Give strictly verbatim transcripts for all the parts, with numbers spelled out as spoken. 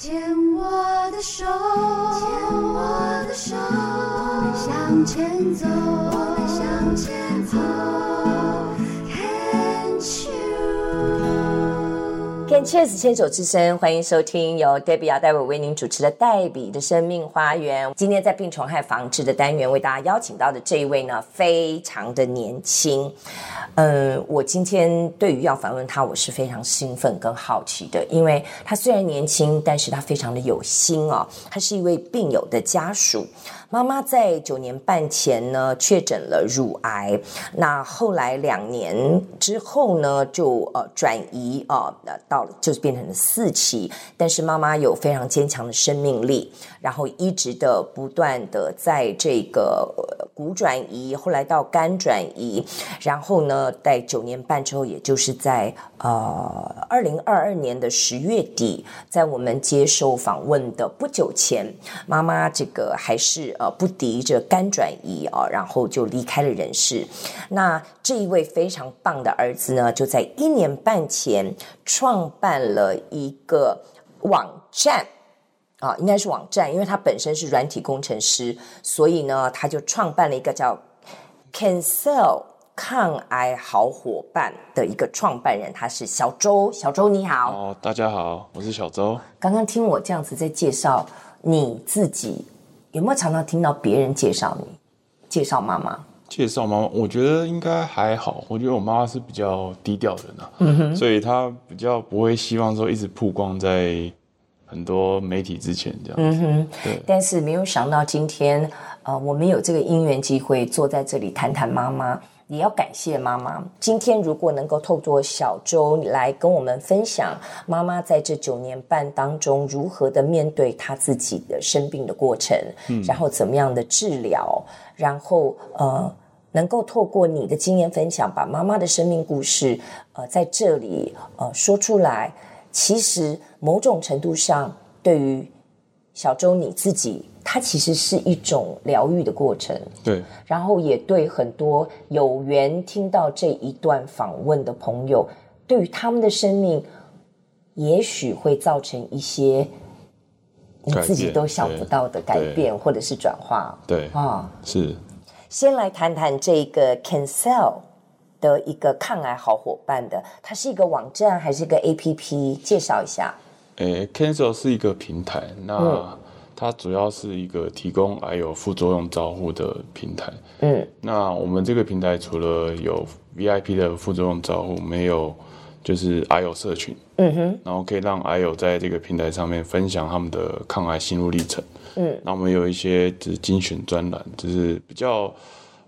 牵我的手，牵我的手，我们向前走，我们向前走。Cancell 牵手之声，欢迎收听由 Debby 姚黛瑋为您主持的《黛比的生命花园》。今天在病虫害防治的单元为大家邀请到的这一位呢，非常的年轻。嗯，我今天对于要访问他，我是非常兴奋跟好奇的，因为他虽然年轻，但是他非常的有心哦。他是一位病友的家属。妈妈在九年半前呢确诊了乳癌，那后来两年之后呢就呃转移啊、呃，到就是变成了四期，但是妈妈有非常坚强的生命力，然后一直的不断的在这个、呃、骨转移，后来到肝转移，然后呢在九年半之后，也就是在呃二零二二年的十月底，在我们接受访问的不久前，妈妈这个还是。呃，不敌这肝转移啊、哦，然后就离开了人世。那这一位非常棒的儿子呢，就在一年半前创办了一个网站啊、哦，应该是网站，因为他本身是软体工程师，所以呢，他就创办了一个叫 Cancell 抗癌好伙伴的一个创办人，他是小周。小周你好，哦，大家好，我是小周。刚刚听我这样子在介绍你自己。有没有常常听到别人介绍你介绍妈妈介绍妈妈？我觉得应该还好，我觉得我妈妈是比较低调的人、啊嗯、所以她比较不会希望说一直曝光在很多媒体之前这样子、嗯、对。但是没有想到今天、呃、我们有这个因缘机会坐在这里谈谈妈妈，也要感谢妈妈。今天如果能够透过小周来跟我们分享妈妈在这九年半当中如何的面对她自己的生病的过程、嗯、然后怎么样的治疗，然后呃能够透过你的经验分享把妈妈的生命故事呃在这里呃说出来，其实某种程度上对于小周你自己，它其实是一种疗愈的过程。对，然后也对很多有缘听到这一段访问的朋友，对于他们的生命也许会造成一些你自己都想不到的改变或者是转化。对啊，是。先来谈谈这个 Cancell 的一个抗癌好伙伴的，它是一个网站还是一个 A P P？ 介绍一下。诶 Cancell 是一个平台，那它主要是一个提供癌友副作用照护的平台。嗯，那我们这个平台除了有 V I P 的副作用照护，没有就是癌友社群。嗯哼，然后可以让癌友在这个平台上面分享他们的抗癌心路历程。嗯，那我们有一些就是精选专栏，就是比较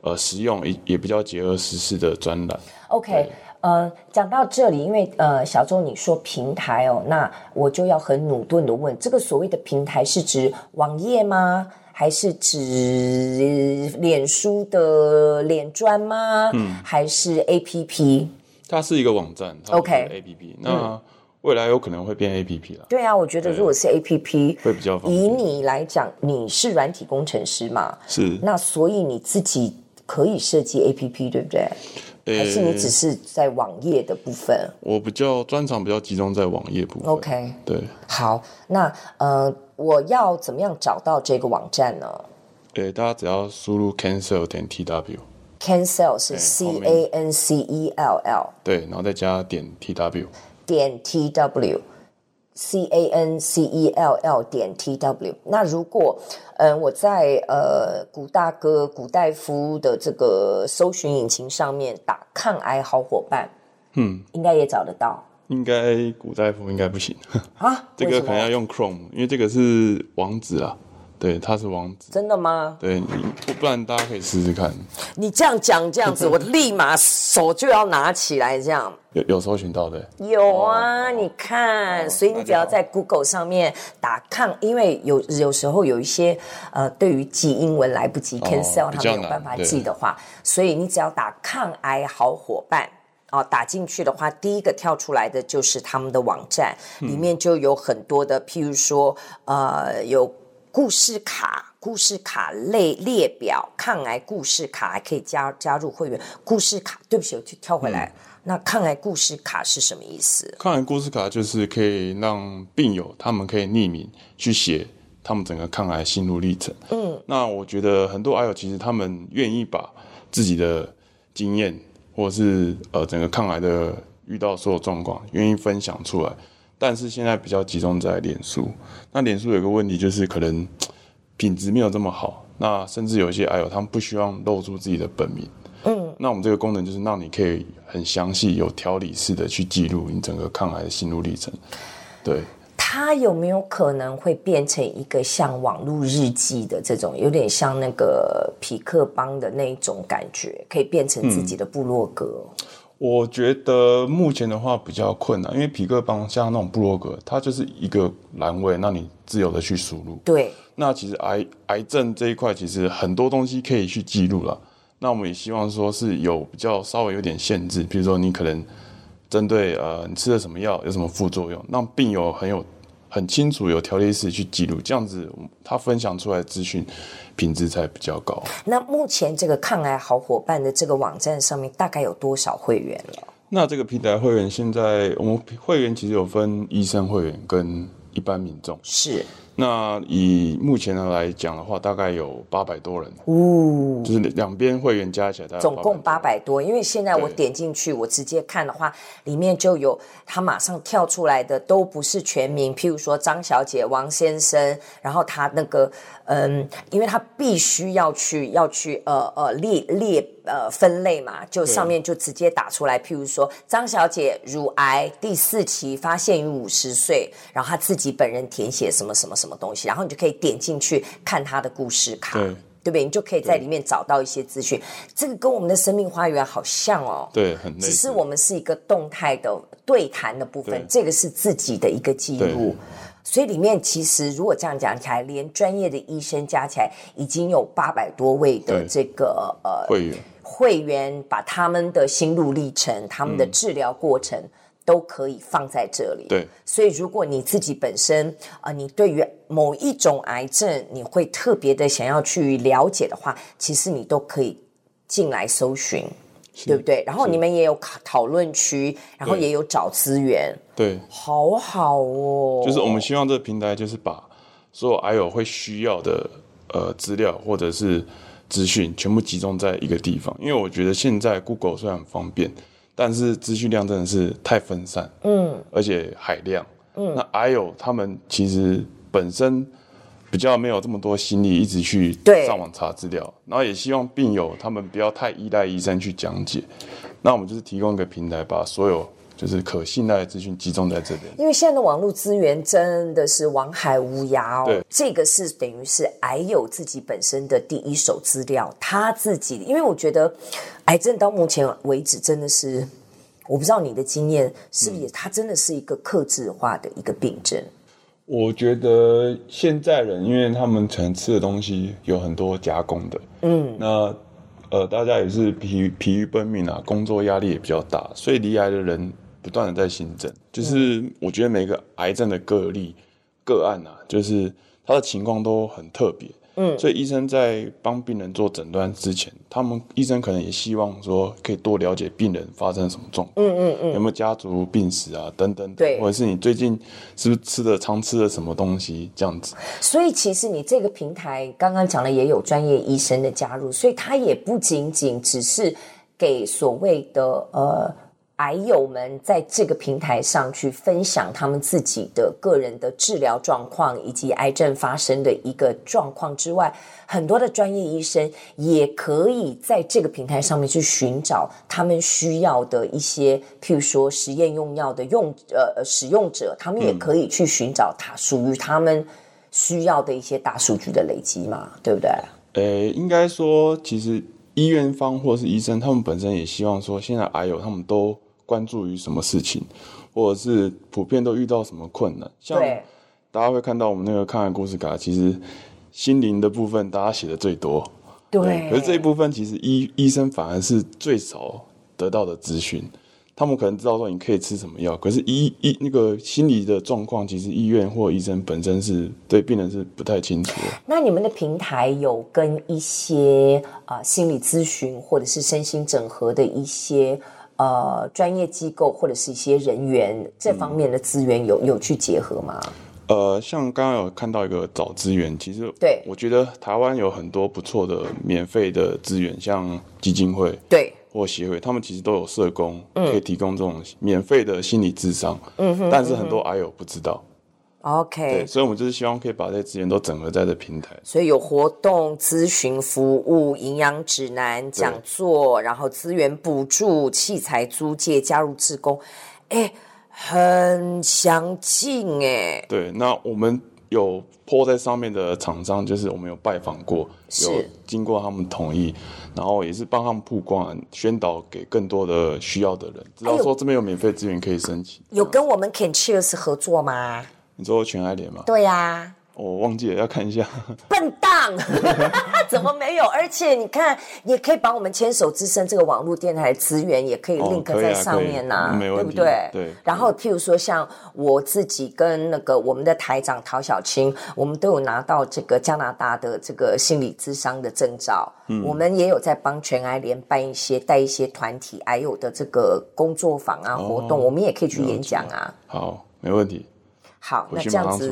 呃实用，也比较结合时事的专栏。OK。呃，讲到这里，因为呃，小周你说平台哦，那我就要很努顿的问，这个所谓的平台是指网页吗？还是指脸书的脸专吗？嗯，还是 A P P？ 它是一 个, 网站, 它是一个 A P P， OK， 那未来有可能会变 A P P 啦。对啊，我觉得如果是 A P P 会比较方便。以你来讲，你是软体工程师嘛？是。那所以你自己可以设计 A P P， 对不对？还是你只是在网页的部分？我比较专长比较集中在网页部分。OK， 对，好，那呃，我要怎么样找到这个网站呢？欸、大家只要输入 cancell 点 tw。Cancell 是 C A N C E L L， 对，然后再加点 T W。点 T W。C A N C E L L 点 T W。那如果，嗯，我在呃古大哥、古大夫的这个搜寻引擎上面打“抗癌好伙伴”，嗯，应该也找得到。应该古大夫应该不行啊，这个可能要用 Chrome， 因为这个是网址啊。对，它是网址。真的吗？对，你不然大家可以试试看。你这样讲这样子，我立马手就要拿起来这样。有有搜寻到的？有啊，哦、你看、哦，所以你只要在 Google 上面打抗，因为有有时候有一些呃，对于记英文来不及 ，Cancell、哦、他没有办法记的话，所以你只要打抗癌好伙伴。哦，打进去的话，第一个跳出来的就是他们的网站，嗯、里面就有很多的，譬如说呃有。故事卡故事卡类列表，抗癌故事卡还可以 加, 加入会员故事卡。对不起，我跳回来、嗯、那抗癌故事卡是什么意思？抗癌故事卡就是可以让病友他们可以匿名去写他们整个抗癌心路历程。嗯，那我觉得很多癌友其实他们愿意把自己的经验或者是呃整个抗癌的遇到所有状况愿意分享出来，但是现在比较集中在脸书。那脸书有个问题就是可能品质没有这么好，那甚至有一些癌友他们不希望露出自己的本名。嗯，那我们这个功能就是让你可以很详细有条理式的去记录你整个抗癌的心路历程。对，它有没有可能会变成一个像网络日记的这种，有点像那个皮克邦的那一种感觉，可以变成自己的部落格？嗯，我觉得目前的话比较困难，因为皮克邦像那种部落格它就是一个栏位让你自由的去输入。对，那其实 癌, 癌症这一块其实很多东西可以去记录啦。那我们也希望说是有比较稍微有点限制，比如说你可能针对呃你吃了什么药有什么副作用，让病友很有很清楚有条例式去记录，这样子他分享出来的资讯品质才比较高。那目前这个抗癌好伙伴的这个网站上面大概有多少会员了？那这个平台会员现在我们会员其实有分医生会员跟一般民众。是。那以目前来讲的话大概有八百多人、哦、就是两边会员加起来大概总共八百多。因为现在我点进去我直接看的话里面就有他马上跳出来的都不是全名，譬如说张小姐、王先生，然后他那个嗯，因为他必须要去要去呃呃列列呃分类嘛，就上面就直接打出来，譬如说张小姐乳癌第四期发现于五十岁，然后他自己本人填写什么什么什么东西，然后你就可以点进去看他的故事卡。对，对不对？你就可以在里面找到一些资讯。这个跟我们的生命花园好像哦。对，很类似。只是我们是一个动态的对谈的部分，这个是自己的一个记录。所以里面其实如果这样讲起来，连专业的医生加起来已经有八百多位的这个呃会员，会员把他们的心路历程、他们的治疗过程。嗯，都可以放在这里。对，所以如果你自己本身、呃、你对于某一种癌症你会特别的想要去了解的话，其实你都可以进来搜寻，对不对？然后你们也有讨论区，然后也有找资源。对，好好哦。就是我们希望这个平台就是把所有癌友会需要的呃资料或者是资讯全部集中在一个地方，因为我觉得现在 Google 虽然很方便，但是资讯量真的是太分散，嗯，而且海量，嗯，那癌友他们其实本身比较没有这么多心力一直去上网查资料，然后也希望病友他们不要太依赖医生去讲解，那我们就是提供一个平台，把所有就是可信赖的资讯集中在这边。因为现在的网络资源真的是网海无涯哦。这个是等于是癌友自己本身的第一手资料，他自己。因为我觉得癌症到目前为止真的是，我不知道你的经验是不是也，它真的是一个客制化的一个病症。我觉得现在人因为他们可能吃的东西有很多加工的，嗯，那呃大家也是疲疲于奔命啊，工作压力也比较大，所以罹癌的人不断的在新增，就是我觉得每个癌症的个例、嗯、个案啊，就是他的情况都很特别，嗯，所以医生在帮病人做诊断之前，他们医生可能也希望说可以多了解病人发生什么状况，嗯嗯嗯，有没有家族病史啊等等，对，或者是你最近是不是吃的常吃的什么东西这样子。所以其实你这个平台刚刚讲的也有专业医生的加入，所以他也不仅仅只是给所谓的呃。癌友们在这个平台上去分享他们自己的个人的治疗状况以及癌症发生的一个状况之外，很多的专业医生也可以在这个平台上面去寻找他们需要的一些，譬如说实验用药的用呃使用者，他们也可以去寻找他属于他们需要的一些大数据的累积嘛，对不对？呃，应该说其实医院方或是医生他们本身也希望说现在癌友他们都关注于什么事情，或者是普遍都遇到什么困难。像大家会看到我们那个抗癌故事卡，其实心灵的部分大家写的最多， 对， 对，可是这一部分其实 医, 医生反而是最少得到的资讯，他们可能知道说你可以吃什么药，可是医医那个心理的状况其实医院或医生本身是对病人是不太清楚的。那你们的平台有跟一些、呃、心理咨询或者是身心整合的一些呃专业机构或者是一些人员这方面的资源有、嗯、有去结合吗？呃，像刚刚有看到一个找资源，其实对我觉得台湾有很多不错的免费的资源，像基金会对或协会，他们其实都有社工、嗯、可以提供这种免费的心理咨商、嗯哼嗯哼，但是很多 I O 不知道。OK， 对，所以我们就是希望可以把这些资源都整合在这平台，所以有活动、咨询服务、营养指南、讲座，然后资源补助、器材租借、加入志工，哎，很详尽哎。对，那我们有po在上面的厂商，就是我们有拜访过，有经过他们同意，然后也是帮他们曝光、宣导给更多的需要的人，知道说这边有免费资源可以申请。有跟我们 Cancell 合作吗？你做全爱联吗？对呀、啊，我、哦、忘记了，要看一下。笨蛋，怎么没有？而且你看，也可以把我们牵手之声这个网络电台资源也可以 link 在上面呐、啊哦啊，对不对？对。然后，譬如说像我自己跟那个我们的台长陶小青，我们都有拿到这个加拿大的这个心理咨商的证照、嗯，我们也有在帮全爱联办一些带一些团体还有的这个工作坊啊、哦、活动，我们也可以去演讲啊。好，没问题。好，那这样子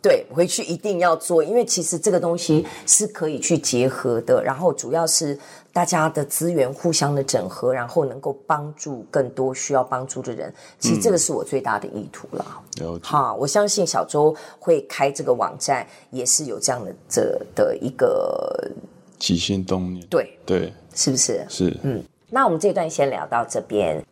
对，回去一定要做，因为其实这个东西是可以去结合的，然后主要是大家的资源互相的整合，然后能够帮助更多需要帮助的人，其实这个是我最大的意图啦、嗯、好，我相信小周会开这个网站也是有这样 的, 的, 的一个起心动念，对对，是不是是嗯。那我们这段先聊到这边。